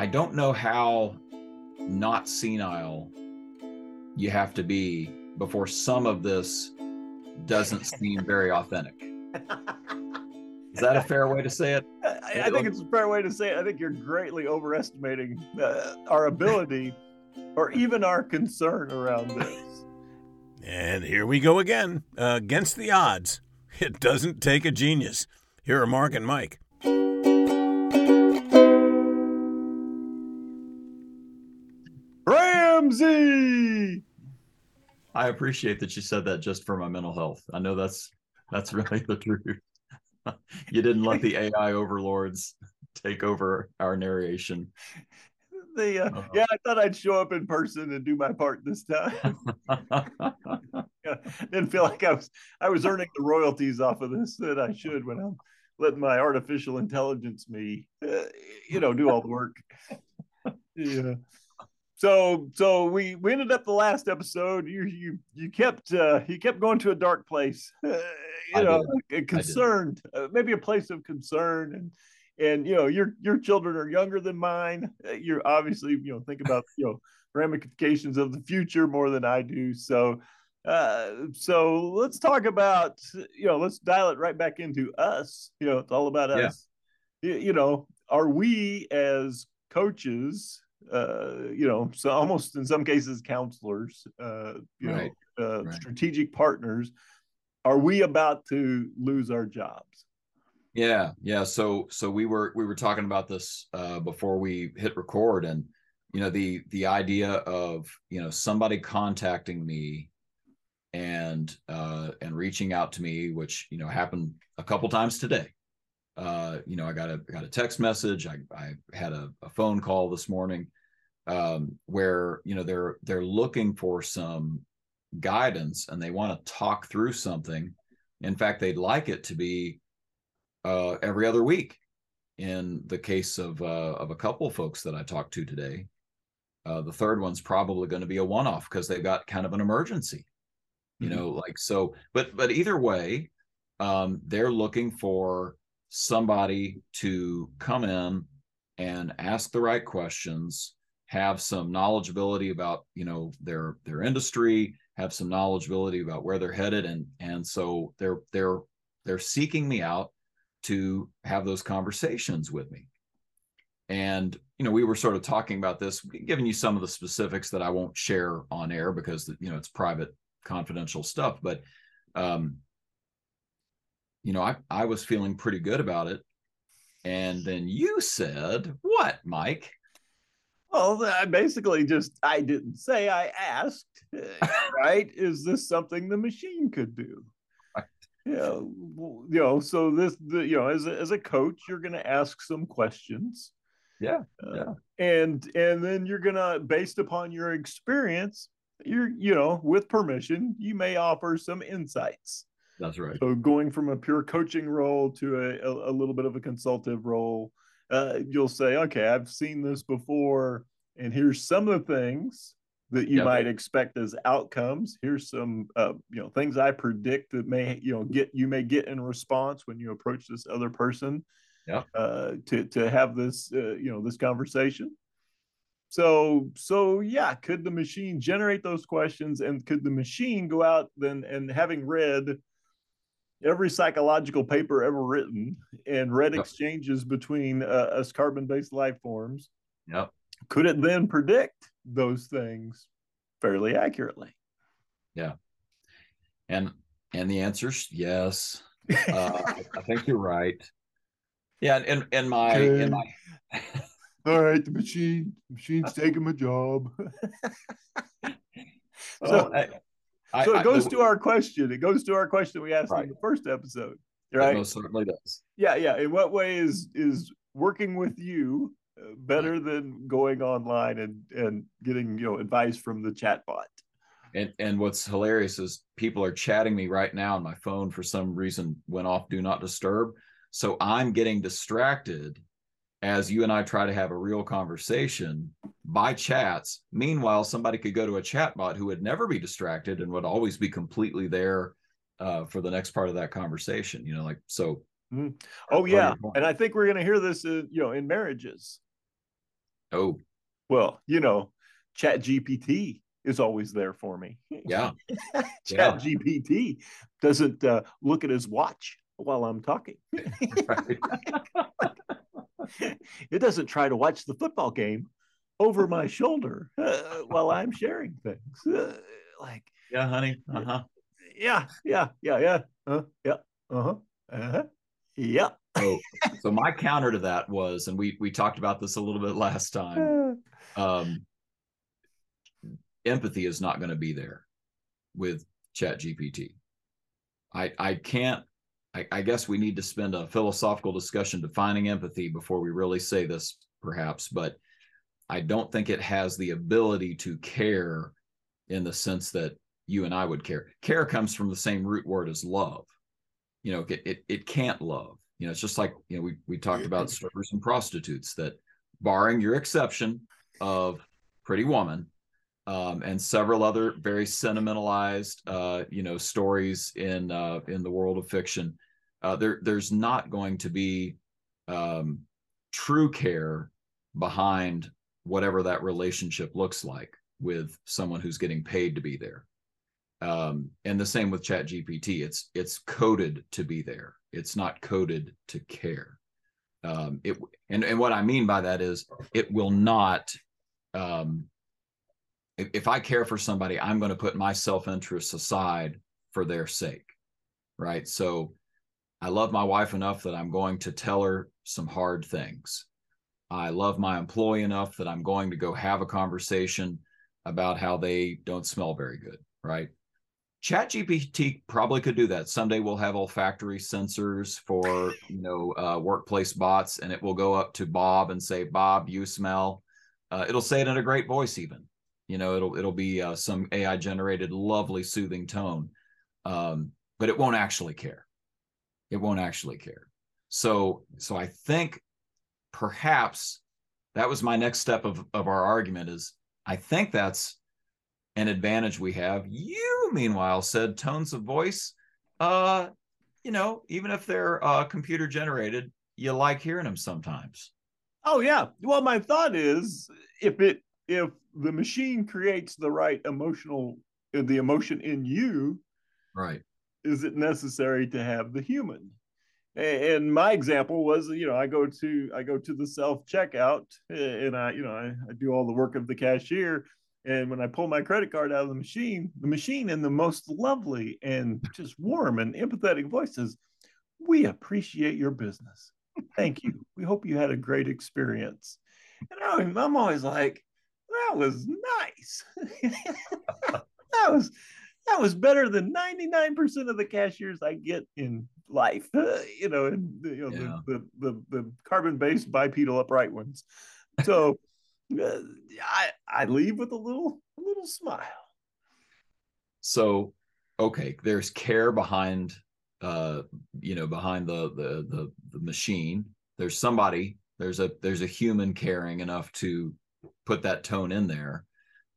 I don't know how not senile you have to be before some of this doesn't seem very authentic. Is that a fair way to say it? I think it's a fair way to say it. I think you're greatly overestimating our ability or even our concern around this. And here we go again, against the odds. It doesn't take a genius. Here are Mark and Mike. Ramsey! I appreciate that you said that just for my mental health. I know that's really the truth. You didn't let the AI overlords take over our narration. Yeah, I thought I'd show up in person and do my part this time. Yeah, didn't feel like I was earning the royalties off of this that I should when I'm letting my artificial intelligence me, do all the work. Yeah. So we ended up the last episode. You kept going to a dark place, concerned, maybe a place of concern, and your children are younger than mine. You're obviously think about ramifications of the future more than I do. So let's talk about let's dial it right back into us. It's all about us. Yeah. Are we as coaches? So almost in some cases counselors, right. Strategic partners, are we about to lose our jobs? Yeah. So we were talking about this before we hit record, and the idea of somebody contacting me and reaching out to me, which happened a couple times today. I got a text message. I had a phone call this morning where, they're looking for some guidance and they want to talk through something. In fact, they'd like it to be every other week in the case of a couple of folks that I talked to today. The third one's probably going to be a one-off because they've got kind of an emergency, so, but either way, they're looking for somebody to come in and ask the right questions, have some knowledgeability about their industry, have some knowledgeability about where they're headed, and so they're seeking me out to have those conversations with me. And we were sort of talking about this, giving you some of the specifics that I won't share on air because it's private, confidential stuff, but I was feeling pretty good about it. And then you said, what, Mike? Well, I didn't say, I asked, right? Is this something the machine could do? Right. So as a coach, you're going to ask some questions. Yeah. And then you're going to, based upon your experience, with permission, you may offer some insights. That's right. So going from a pure coaching role to a little bit of a consultative role, you'll say, okay, I've seen this before, and here's some of the things that you might expect as outcomes. Here's some, things I predict that you may get in response when you approach this other person to have this, this conversation. So, could the machine generate those questions, and could the machine go out then and having read every psychological paper ever written and read exchanges between us carbon-based life forms, could it then predict those things fairly accurately? Yeah. And the answer's yes. I think you're right. Yeah. And all right, the machine's taking my job. So it goes to our question. It goes to our question we asked in the first episode, right? It most certainly does. Yeah. In what way is working with you better than going online and getting advice from the chatbot? And what's hilarious is people are chatting me right now, and my phone for some reason went off do not disturb. So I'm getting distracted as you and I try to have a real conversation by chats. Meanwhile, somebody could go to a chatbot who would never be distracted and would always be completely there for the next part of that conversation, Oh, yeah. And I think we're going to hear this in marriages. Oh, well, you know, ChatGPT is always there for me. Yeah. ChatGPT doesn't look at his watch while I'm talking. It doesn't try to watch the football game over my shoulder while I'm sharing things. Like, yeah, honey. Uh-huh. Yeah, yeah, yeah, yeah. Yeah. Uh-huh. Uh-huh. Yeah. So my counter to that was, and we talked about this a little bit last time, empathy is not going to be there with ChatGPT. I guess we need to spend a philosophical discussion defining empathy before we really say this, perhaps, but I don't think it has the ability to care in the sense that you and I would care. Care comes from the same root word as love. You know, it can't love. You know, it's just like, you know, we talked about strippers and prostitutes, that barring your exception of Pretty Woman, and several other very sentimentalized, you know, stories in the world of fiction, there's not going to be true care behind whatever that relationship looks like with someone who's getting paid to be there. And the same with ChatGPT. It's coded to be there. It's not coded to care. And what I mean by that is it will not. If I care for somebody, I'm going to put my self-interest aside for their sake, right? So I love my wife enough that I'm going to tell her some hard things. I love my employee enough that I'm going to go have a conversation about how they don't smell very good, right? ChatGPT probably could do that. Someday we'll have olfactory sensors for, you know, workplace bots, and it will go up to Bob and say, "Bob, you smell." It'll say it in a great voice, even. You know, it'll be some AI generated, lovely, soothing tone, but it won't actually care. It won't actually care. So I think perhaps that was my next step of our argument is I think that's an advantage we have. You, meanwhile, said tones of voice, you know, even if they're computer generated, you like hearing them sometimes. Oh, yeah. Well, my thought is if the machine creates the right emotion in you, right, is it necessary to have the human? And my example was, you know, I go to the self-checkout and I do all the work of the cashier. And when I pull my credit card out of the machine in the most lovely and just warm and empathetic voices, "We appreciate your business. Thank you. We hope you had a great experience." And I'm always like, that was nice. that was better than 99% of the cashiers I get in life. You know, and, you know, yeah, the carbon-based bipedal upright ones. So. I leave with a little smile. So, okay, there's care behind, you know, behind the machine. There's somebody. There's a human caring enough to put that tone in there.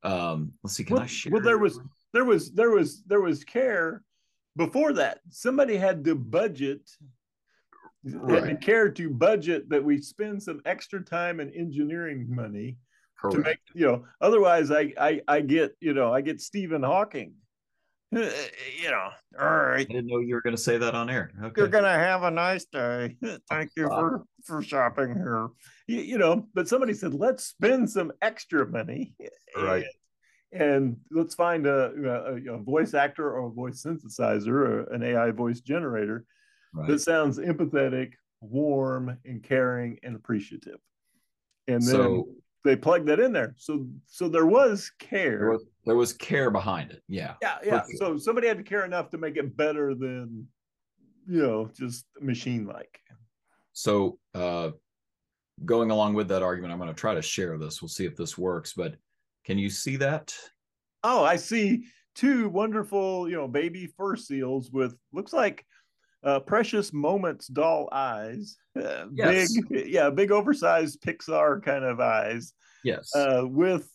Let's see. Can I share? Well, there was care before that. Somebody had to budget. Right. And care to budget that we spend some extra time and engineering money. Correct. To make, you know, otherwise I get Stephen Hawking, you know, all right. I didn't know you were going to say that on air. Okay. You're going to have a nice day. Thank you for shopping here. You know, but somebody said, let's spend some extra money. Right. And let's find a voice actor or a voice synthesizer or an AI voice generator. Right. That sounds empathetic, warm, and caring, and appreciative. And then they plugged that in there. So there was care. There was care behind it. Yeah. Yeah, yeah. Perfect. So somebody had to care enough to make it better than, you know, just machine-like. So going along with that argument, I'm going to try to share this. We'll see if this works. But can you see that? Oh, I see two wonderful, you know, baby fur seals with, looks like, Precious Moments doll eyes, yes. big oversized Pixar kind of eyes, yes, with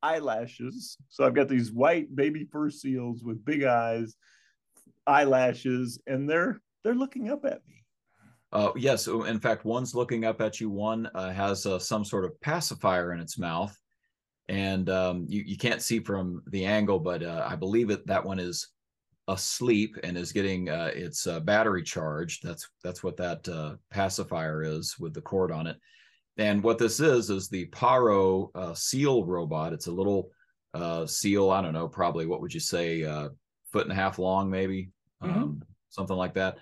eyelashes. So I've got these white baby fur seals with big eyes, eyelashes, and they're looking up at me. Yes, in fact, one's looking up at you. One has some sort of pacifier in its mouth, and you can't see from the angle, but I believe that one is asleep and is getting its battery charged. That's what that pacifier is, with the cord on it. And what this is the Paro seal robot. It's a little seal. I don't know, probably, what would you say, foot and a half long, maybe, something like that.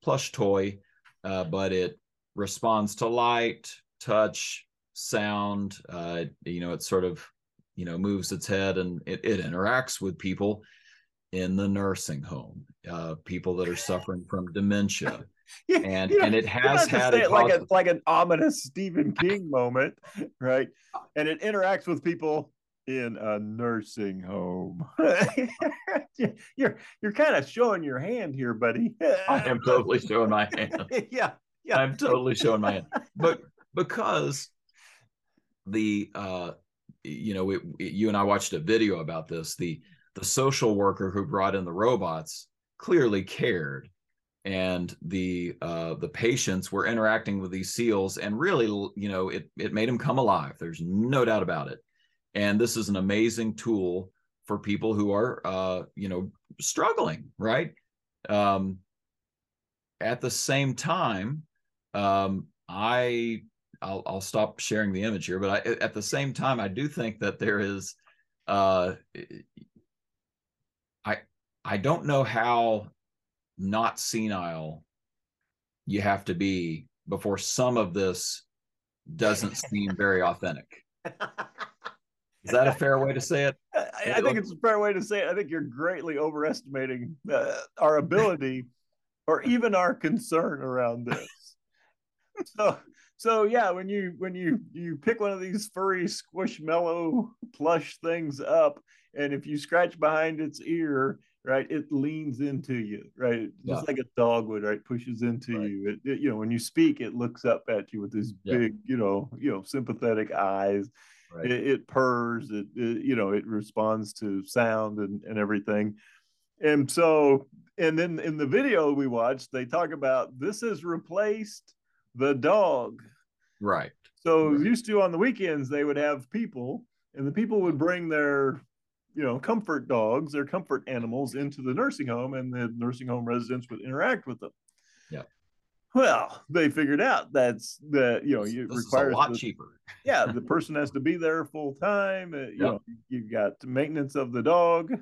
Plush toy, but it responds to light, touch, sound. It sort of, moves its head, and it interacts with people in the nursing home, people that are suffering from dementia. Yeah, and it has had like an ominous Stephen King moment, right? And it interacts with people in a nursing home. You're kind of showing your hand here, buddy. I am totally showing my hand. Yeah. I'm totally showing my hand, but because the you and I watched a video about this. The social worker who brought in the robots clearly cared. And the patients were interacting with these seals, and really, it made them come alive. There's no doubt about it. And this is an amazing tool for people who are, struggling, right? At the same time, I'll stop sharing the image here, but at the same time, I do think that there is, I don't know how not senile you have to be before some of this doesn't seem very authentic. Is that a fair way to say it? I think it's a fair way to say it. I think you're greatly overestimating our ability or even our concern around this. So yeah, when you pick one of these furry squishmallow plush things up, and if you scratch behind its ear, right, it leans into you, right? Yeah. Just like a dog would, right? Pushes into you. It, when you speak, it looks up at you with these big, sympathetic eyes. Right. It purrs. It responds to sound and everything. And so, and then in the video we watched, they talk about this has replaced the dog. Right. So used to, on the weekends, they would have people, and the people would bring their comfort dogs, their comfort animals, into the nursing home, and the nursing home residents would interact with them. Yeah. Well, they figured out it requires a lot cheaper. Yeah, the person has to be there full time. You've got maintenance of the dog,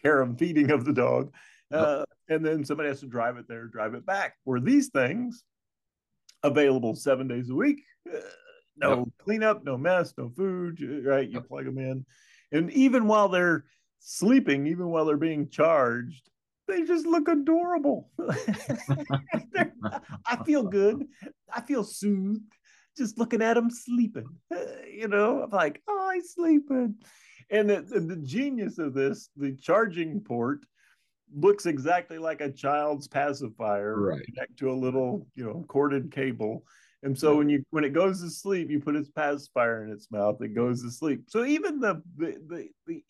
care and feeding of the dog, and then somebody has to drive it there, drive it back. Were these things available 7 days a week? No cleanup, no mess, no food. Right, you plug them in. And even while they're sleeping, even while they're being charged, they just look adorable. I feel good. I feel soothed just looking at them sleeping. I'm like, oh, he's sleeping. And the genius of this, the charging port looks exactly like a child's pacifier, right? Connect to a little, corded cable. And so when it goes to sleep, you put its pacifier in its mouth, it goes to sleep. So even the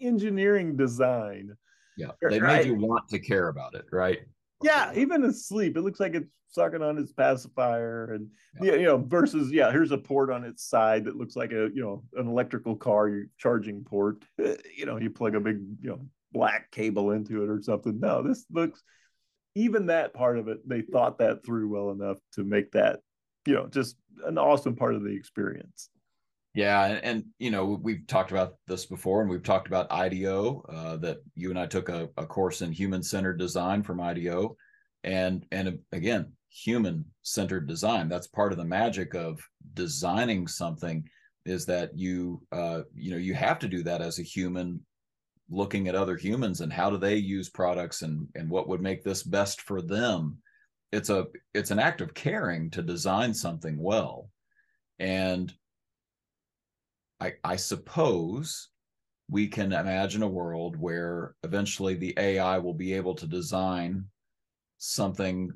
engineering design. Yeah, they made you want to care about it, right? Yeah, even asleep, it looks like it's sucking on its pacifier, and versus here's a port on its side that looks like a an electrical car, your charging port. You plug a big black cable into it or something. No, this looks, even that part of it, they thought that through well enough to make that just an awesome part of the experience. Yeah. And we've talked about this before, and we've talked about IDEO, that you and I took a course in human-centered design from IDEO. And again, human-centered design, that's part of the magic of designing something, is that you have to do that as a human, looking at other humans and how do they use products and what would make this best for them. It's an act of caring to design something well. And I suppose we can imagine a world where eventually the AI will be able to design something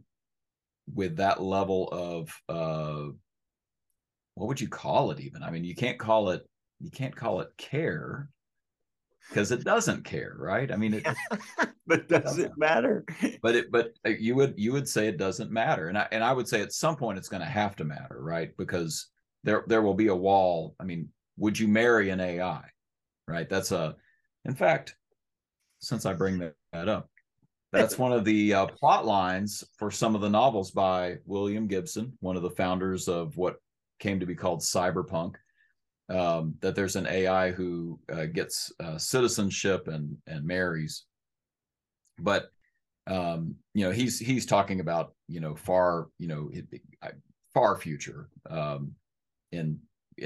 with that level of, what would you call it even? I mean, you can't call it care. because it doesn't care, right? I mean, but does it matter? But you would say it doesn't matter, and I would say at some point it's going to have to matter, right? Because there will be a wall. I mean, would you marry an AI, right? In fact, since I bring that up, that's one of the plot lines for some of the novels by William Gibson, one of the founders of what came to be called cyberpunk. That there's an AI who gets citizenship and marries, but you know, he's talking about, you know, far future in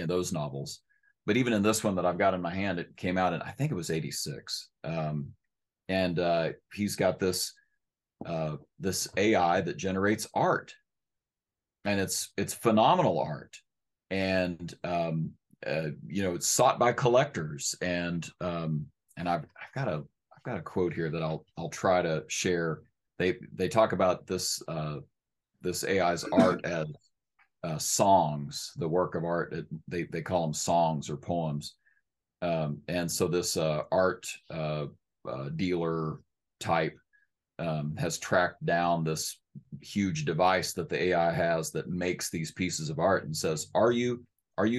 those novels. But even in this one that I've got in my hand, it came out in, I think it was 86, and he's got this AI that generates art, and it's phenomenal art, and you know, it's sought by collectors, and I've got a quote here that I'll try to share. They talk about this AI's art as songs, the work of art. They call them songs or poems, and so this art dealer type has tracked down this huge device that the AI has that makes these pieces of art, and says, "Are you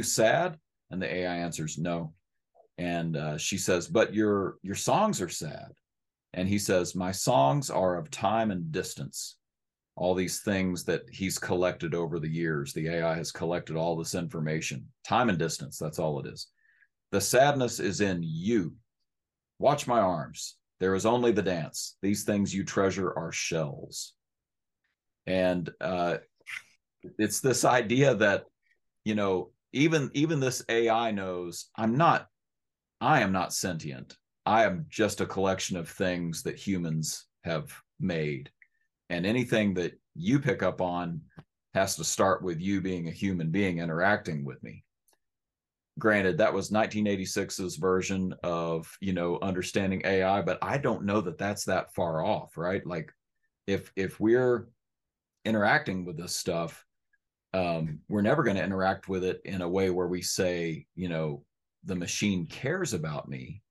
sad?" And the AI answers, "No." And she says, "But your songs are sad." And he says, "My songs are of time and distance." All these things that he's collected over the years. The AI has collected all this information. Time and distance, that's all it is. "The sadness is in you. Watch my arms. There is only the dance. These things you treasure are shells." And it's this idea that, you know, even this AI knows, I am not sentient. I am just a collection of things that humans have made. And anything that you pick up on has to start with you being a human being interacting with me. Granted, that was 1986's version of, you know, understanding AI, but I don't know that that's that far off, right? Like if we're interacting with this stuff, we're never going to interact with it in a way where we say, you know, the machine cares about me.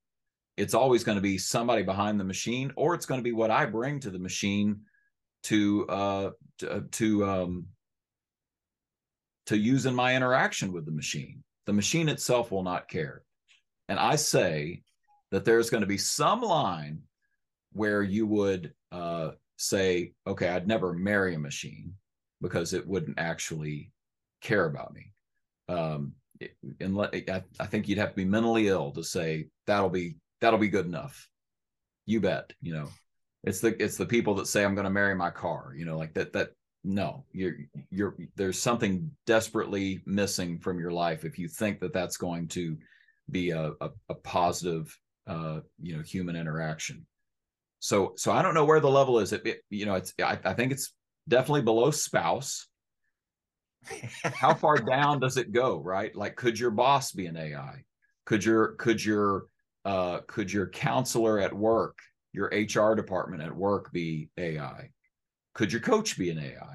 It's always going to be somebody behind the machine, or it's going to be what I bring to the machine to use in my interaction with the machine. The machine itself will not care. And I say that there's going to be some line where you would say, okay, I'd never marry a machine because it wouldn't actually care about me. I think you'd have to be mentally ill to say that'll be good enough. You bet, you know. It's the people that say, I'm going to marry my car, you know, like that no, there's something desperately missing from your life if you think that that's going to be a positive, you know, human interaction. So I don't know where the level is. I think it's definitely below spouse. How far down does it go? Right? Like, could your boss be an AI? Could your counselor at work, your HR department at work, be AI? Could your coach be an AI?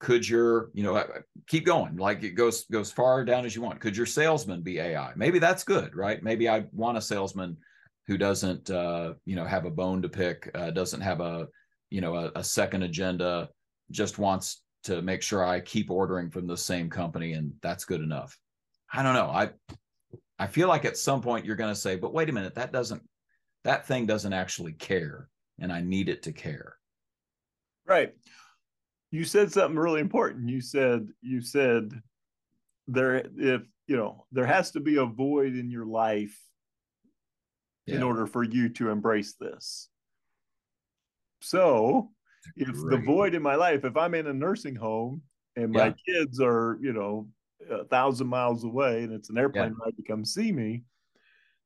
Could your, you know, keep going, like it goes far down as you want. Could your salesman be AI? Maybe that's good, right? Maybe I want a salesman who doesn't, you know, have a bone to pick, doesn't have a, you know, a second agenda, just wants to make sure I keep ordering from the same company, and that's good enough. I don't know. I feel like at some point you're going to say, but wait a minute, that thing doesn't actually care, and I need it to care. Right. You said something really important. You said there has to be a void in your life in order for you to embrace this. So if the void in my life, if I'm in a nursing home and my kids are, you know, 1,000 miles away and it's an airplane ride to come see me,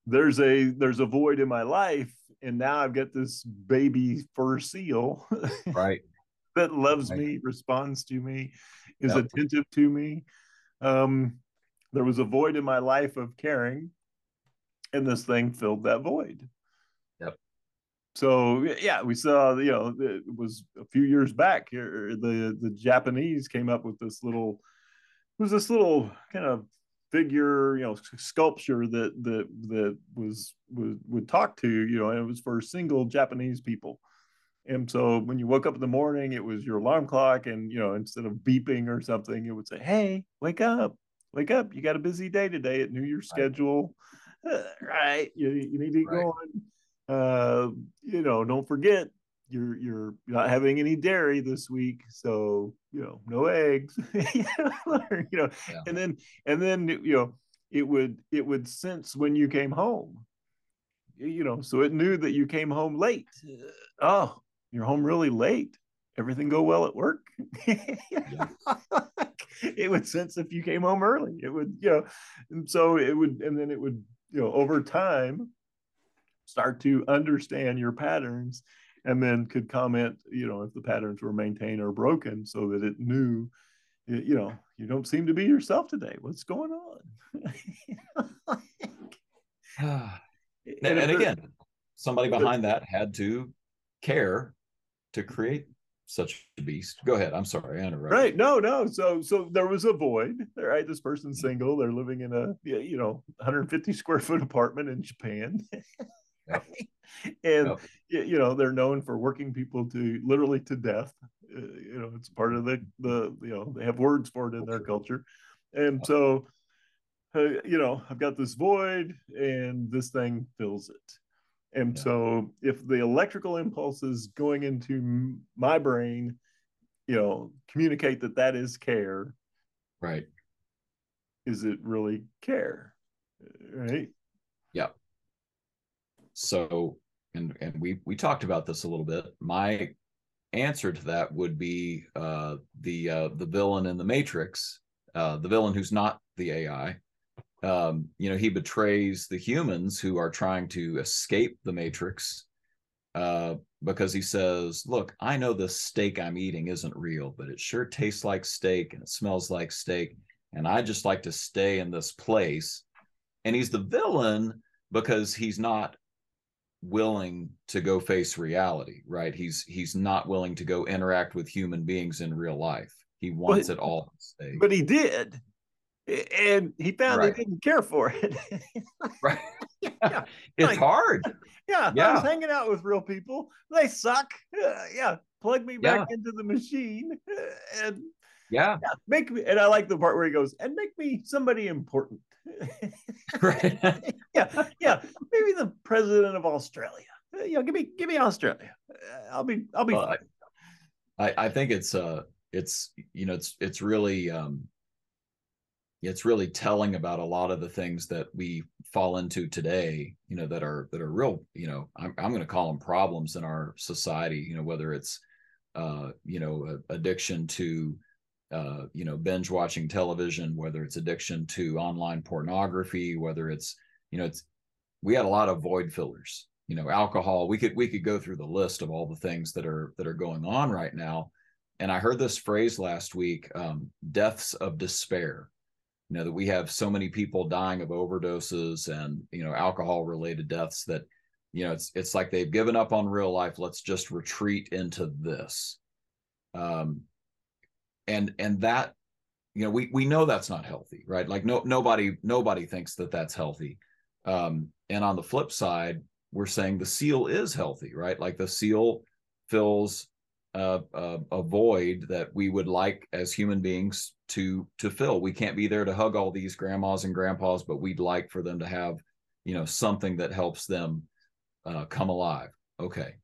there's a void in my life, and now I've got this baby fur seal right that loves me, responds to me, is attentive to me. There was a void in my life of caring, and this thing filled that void. So yeah, we saw, you know, it was a few years back here, the Japanese came up with this little kind of figure, you know, sculpture that was would talk to, you know, and it was for single Japanese people. And so when you woke up in the morning, it was your alarm clock, and, you know, instead of beeping or something, it would say, hey, wake up, you got a busy day today, it knew your schedule, right, you need to get going, you know, don't forget, you're not having any dairy this week, so, you know, no eggs, you know, yeah. and then, you know, it would sense when you came home, you know, so it knew that you came home late. Oh, you're home really late. Everything go well at work. Yeah. It would sense if you came home early. It would, you know, and so it would, and then it would, you know, over time start to understand your patterns, and then could comment, you know, if the patterns were maintained or broken, so that it knew, you know, you don't seem to be yourself today. What's going on? And again, somebody behind that had to care to create such a beast. Go ahead. I'm sorry, I interrupted. Right. No. So there was a void, right? This person's single. They're living in a, you know, 150 square foot apartment in Japan. Yep. And, yep, you know, they're known for working people literally to death. You know, it's part of the, you know, they have words for it in their culture. And so, you know, I've got this void and this thing fills it. And so if the electrical impulses going into my brain, you know, communicate that is care. Right. Is it really care? Right. Yeah. So, and we talked about this a little bit. My answer to that would be the villain in the Matrix, the villain who's not the AI. You know, he betrays the humans who are trying to escape the Matrix, because he says, look, I know this steak I'm eating isn't real, but it sure tastes like steak and it smells like steak, and I just like to stay in this place. And he's the villain because he's not willing to go face reality, right? He's not willing to go interact with human beings in real life. He wants it all to stay. But he did. And he found he didn't care for it. Right. Yeah. It's like, hard. Yeah, yeah. I was hanging out with real people. They suck. Yeah. Plug me back into the machine. And make me. And I like the part where he goes, and make me somebody important. Right. Yeah. Yeah. Maybe the president of Australia. You know, give me Australia. I'll be fine. I think it's you know, it's really it's really telling about a lot of the things that we fall into today, you know, that are real, you know, I'm going to call them problems in our society, you know, whether it's, you know, addiction to, you know, binge watching television, whether it's addiction to online pornography, whether it's, you know, we had a lot of void fillers, you know, alcohol. We could go through the list of all the things that are going on right now. And I heard this phrase last week, deaths of despair. You know, that we have so many people dying of overdoses and, you know, alcohol related deaths that, you know, it's like they've given up on real life. Let's just retreat into this. And that, you know, we know that's not healthy, right? Like nobody thinks that that's healthy. And on the flip side, we're saying the seal is healthy, right? Like the seal fills a void that we would like as human beings to fill. We can't be there to hug all these grandmas and grandpas, but we'd like for them to have, you know, something that helps them come alive. Okay.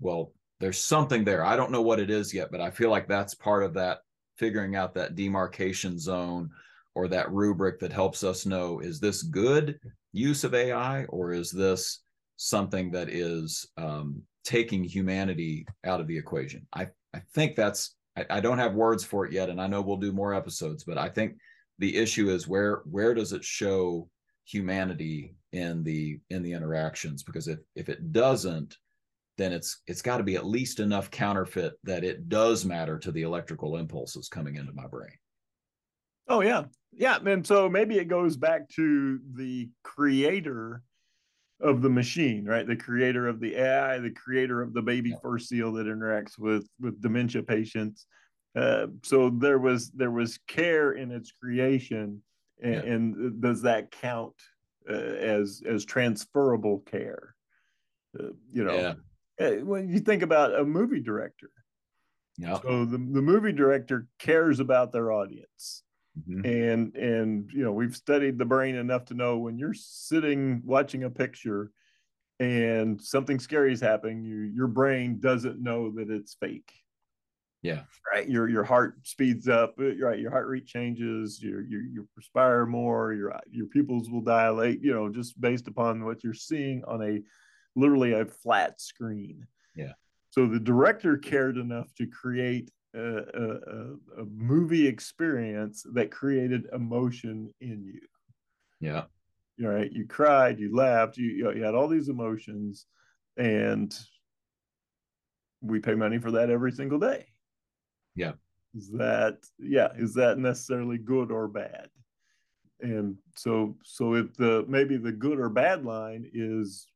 Well, there's something there. I don't know what it is yet, but I feel like that's part of that, figuring out that demarcation zone or that rubric that helps us know, is this good use of AI, or is this something that is, taking humanity out of the equation? I think that's, I don't have words for it yet, and I know we'll do more episodes, but I think the issue is where does it show humanity in the interactions? Because if it doesn't, then it's got to be at least enough counterfeit that it does matter to the electrical impulses coming into my brain. Oh yeah. Yeah. And so maybe it goes back to the creator of the machine, right? The creator of the AI, the creator of the baby fur seal that interacts with dementia patients. So there was care in its creation, And does that count as transferable care? When you think about a movie director, so the movie director cares about their audience. Mm-hmm. And we've studied the brain enough to know when you're sitting watching a picture and something scary is happening, your brain doesn't know that it's fake. Yeah. Right. Your heart speeds up. Right. Your heart rate changes. You perspire more. Your pupils will dilate. Just based upon what you're seeing on literally a flat screen. Yeah. So the director cared enough to create a movie experience that created emotion in you. Yeah. Right. You cried. You laughed. You had all these emotions, and we pay money for that every single day. Yeah. Is that necessarily good or bad? And so if maybe the good or bad line is,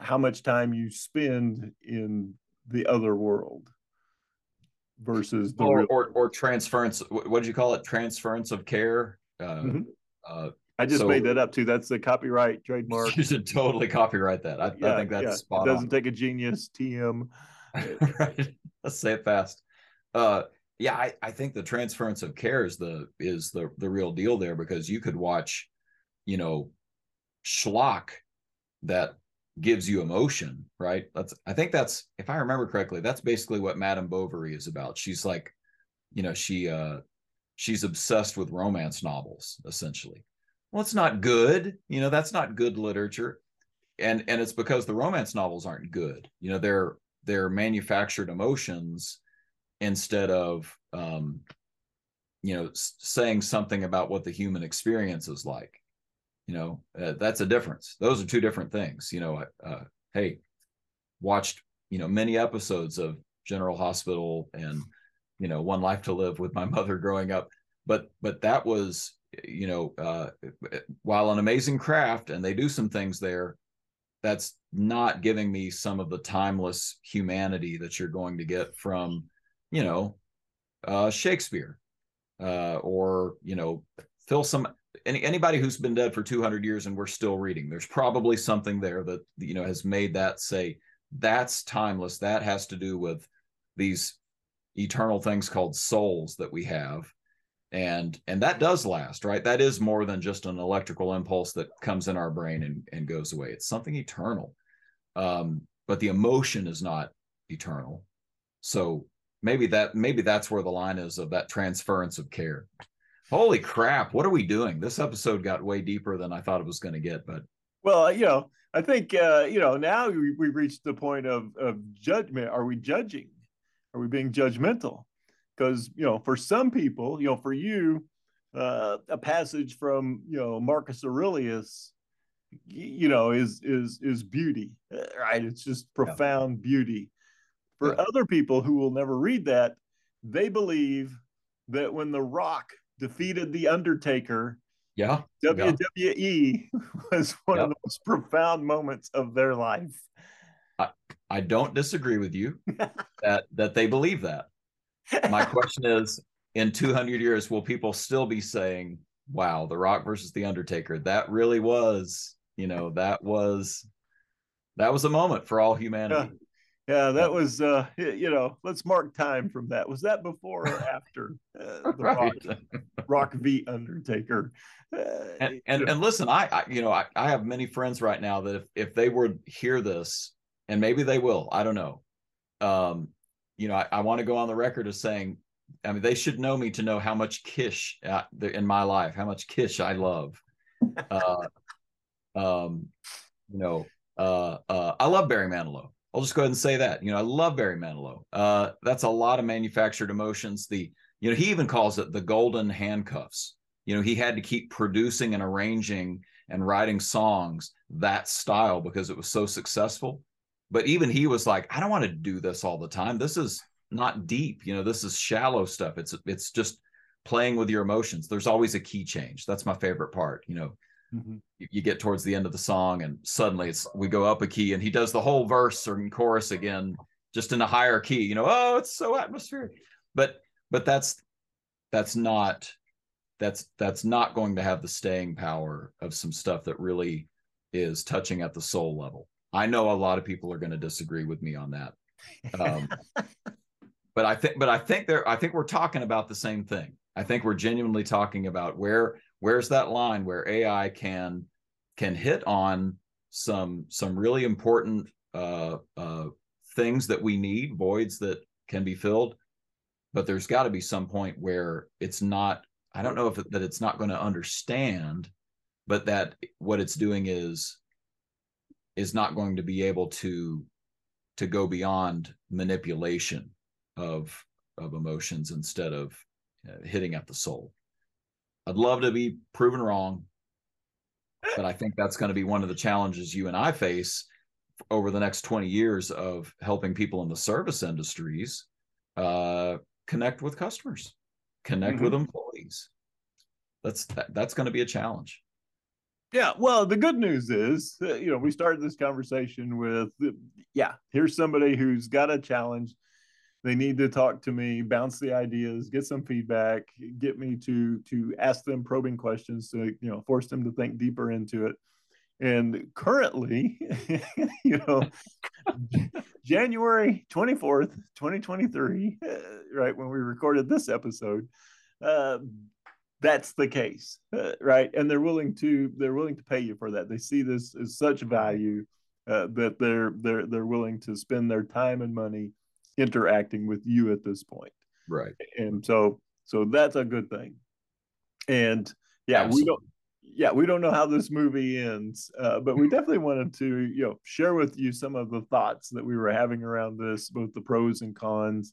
how much time you spend in the other world versus the or transference. What did you call it? Transference of care. I just made that up too. That's the copyright trademark. You should totally copyright that. I think that's spot on. It doesn't take a genius, TM. Right. Let's say it fast. I think the transference of care is the real deal there, because you could watch, schlock that gives you emotion, right? I think that's, if I remember correctly, that's basically what Madame Bovary is about. She's like, she's obsessed with romance novels, essentially. Well, it's not good. That's not good literature. And it's because the romance novels aren't good. They're manufactured emotions instead of, saying something about what the human experience is like. That's a difference. Those are two different things. Watched, many episodes of General Hospital and, One Life to Live with my mother growing up. But that was, while an amazing craft, and they do some things there, that's not giving me some of the timeless humanity that you're going to get from, Shakespeare, or, anybody who's been dead for 200 years and we're still reading. There's probably something there that, has made that say that's timeless. That has to do with these eternal things called souls that we have. And that does last, right? That is more than just an electrical impulse that comes in our brain and goes away. It's something eternal. But the emotion is not eternal. So maybe that's where the line is of that transference of care. Holy crap, what are we doing? This episode got way deeper than I thought it was going to get, but well, I think now we reached the point of judgment. Are we judging? Are we being judgmental? Because, for some people, for you, a passage from, Marcus Aurelius, is beauty, right? It's just profound beauty. For other people who will never read that, they believe that when The Rock defeated The Undertaker, WWE was one of the most profound moments of their life. I don't disagree with you that they believe that. My question is, in 200 years, will people still be saying, wow, The Rock versus The Undertaker, that really was, that was a moment for all humanity. Yeah, that was, let's mark time from that. Was that before or after The right. Rock v. Undertaker? And listen, I have many friends right now that if they would hear this, and maybe they will, I don't know. I want to go on the record as saying, I mean, they should know me to know how much Kish in my life, how much Kish I love. I love Barry Manilow. I'll just go ahead and say that. I love Barry Manilow. That's a lot of manufactured emotions. He even calls it the golden handcuffs. He had to keep producing and arranging and writing songs that style because it was so successful. But even he was like, I don't want to do this all the time. This is not deep. This is shallow stuff. It's just playing with your emotions. There's always a key change. That's my favorite part. Mm-hmm. You get towards the end of the song and suddenly we go up a key and he does the whole verse or chorus again, just in a higher key, it's so atmospheric, but that's not that's not going to have the staying power of some stuff that really is touching at the soul level. I know a lot of people are going to disagree with me on that. But I think we're talking about the same thing. I think we're genuinely talking about where's that line where AI can hit on some really important things that we need, voids that can be filled, but there's got to be some point where it's not, I don't know if it, that it's not going to understand, but that what it's doing is not going to be able to go beyond manipulation of emotions instead of hitting at the soul. I'd love to be proven wrong, but I think that's going to be one of the challenges you and I face over the next 20 years of helping people in the service industries connect with customers, connect with employees. That's going to be a challenge. Yeah. Well, the good news is, we started this conversation with, here's somebody who's got a challenge. They need to talk to me, bounce the ideas, get some feedback, get me to ask them probing questions to, force them to think deeper into it. And currently, January 24th, 2023, right when we recorded this episode, that's the case, right? And they're willing to pay you for that. They see this as such value that they're willing to spend their time and money interacting with you at this point, right? And so that's a good thing. And absolutely. we don't know how this movie ends, but we definitely wanted to share with you some of the thoughts that we were having around this, both the pros and cons,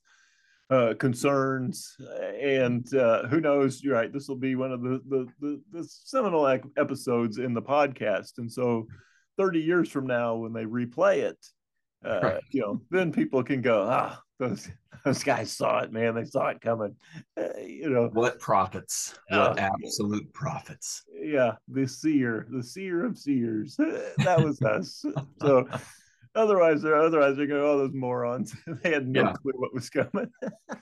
concerns, and who knows, you're right, this will be one of the seminal episodes in the podcast. And so 30 years from now, when they replay it, right, then people can go, those guys saw it, man, they saw it coming. What profits, what absolute profits. Yeah, the seer of seers, that was us. So Otherwise, they go, those morons. They had no clue what was coming.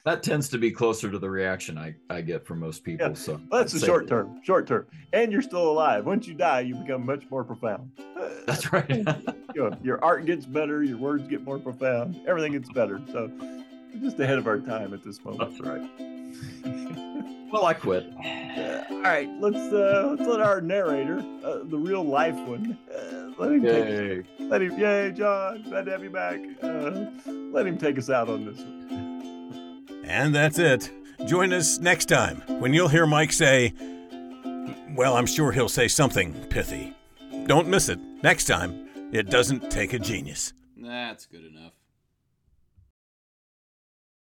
That tends to be closer to the reaction I get from most people. Yeah. So well, that's the short term. And you're still alive. Once you die, you become much more profound. That's right. Your art gets better. Your words get more profound. Everything gets better. So we're just ahead of our time at this moment. That's right. Well, I quit. All right. Let's let our narrator, the real life one, Let him, John, glad to have you back. Let him take us out on this one. And that's it. Join us next time when you'll hear Mike say, well, I'm sure he'll say something pithy. Don't miss it. Next time, it doesn't take a genius. That's good enough.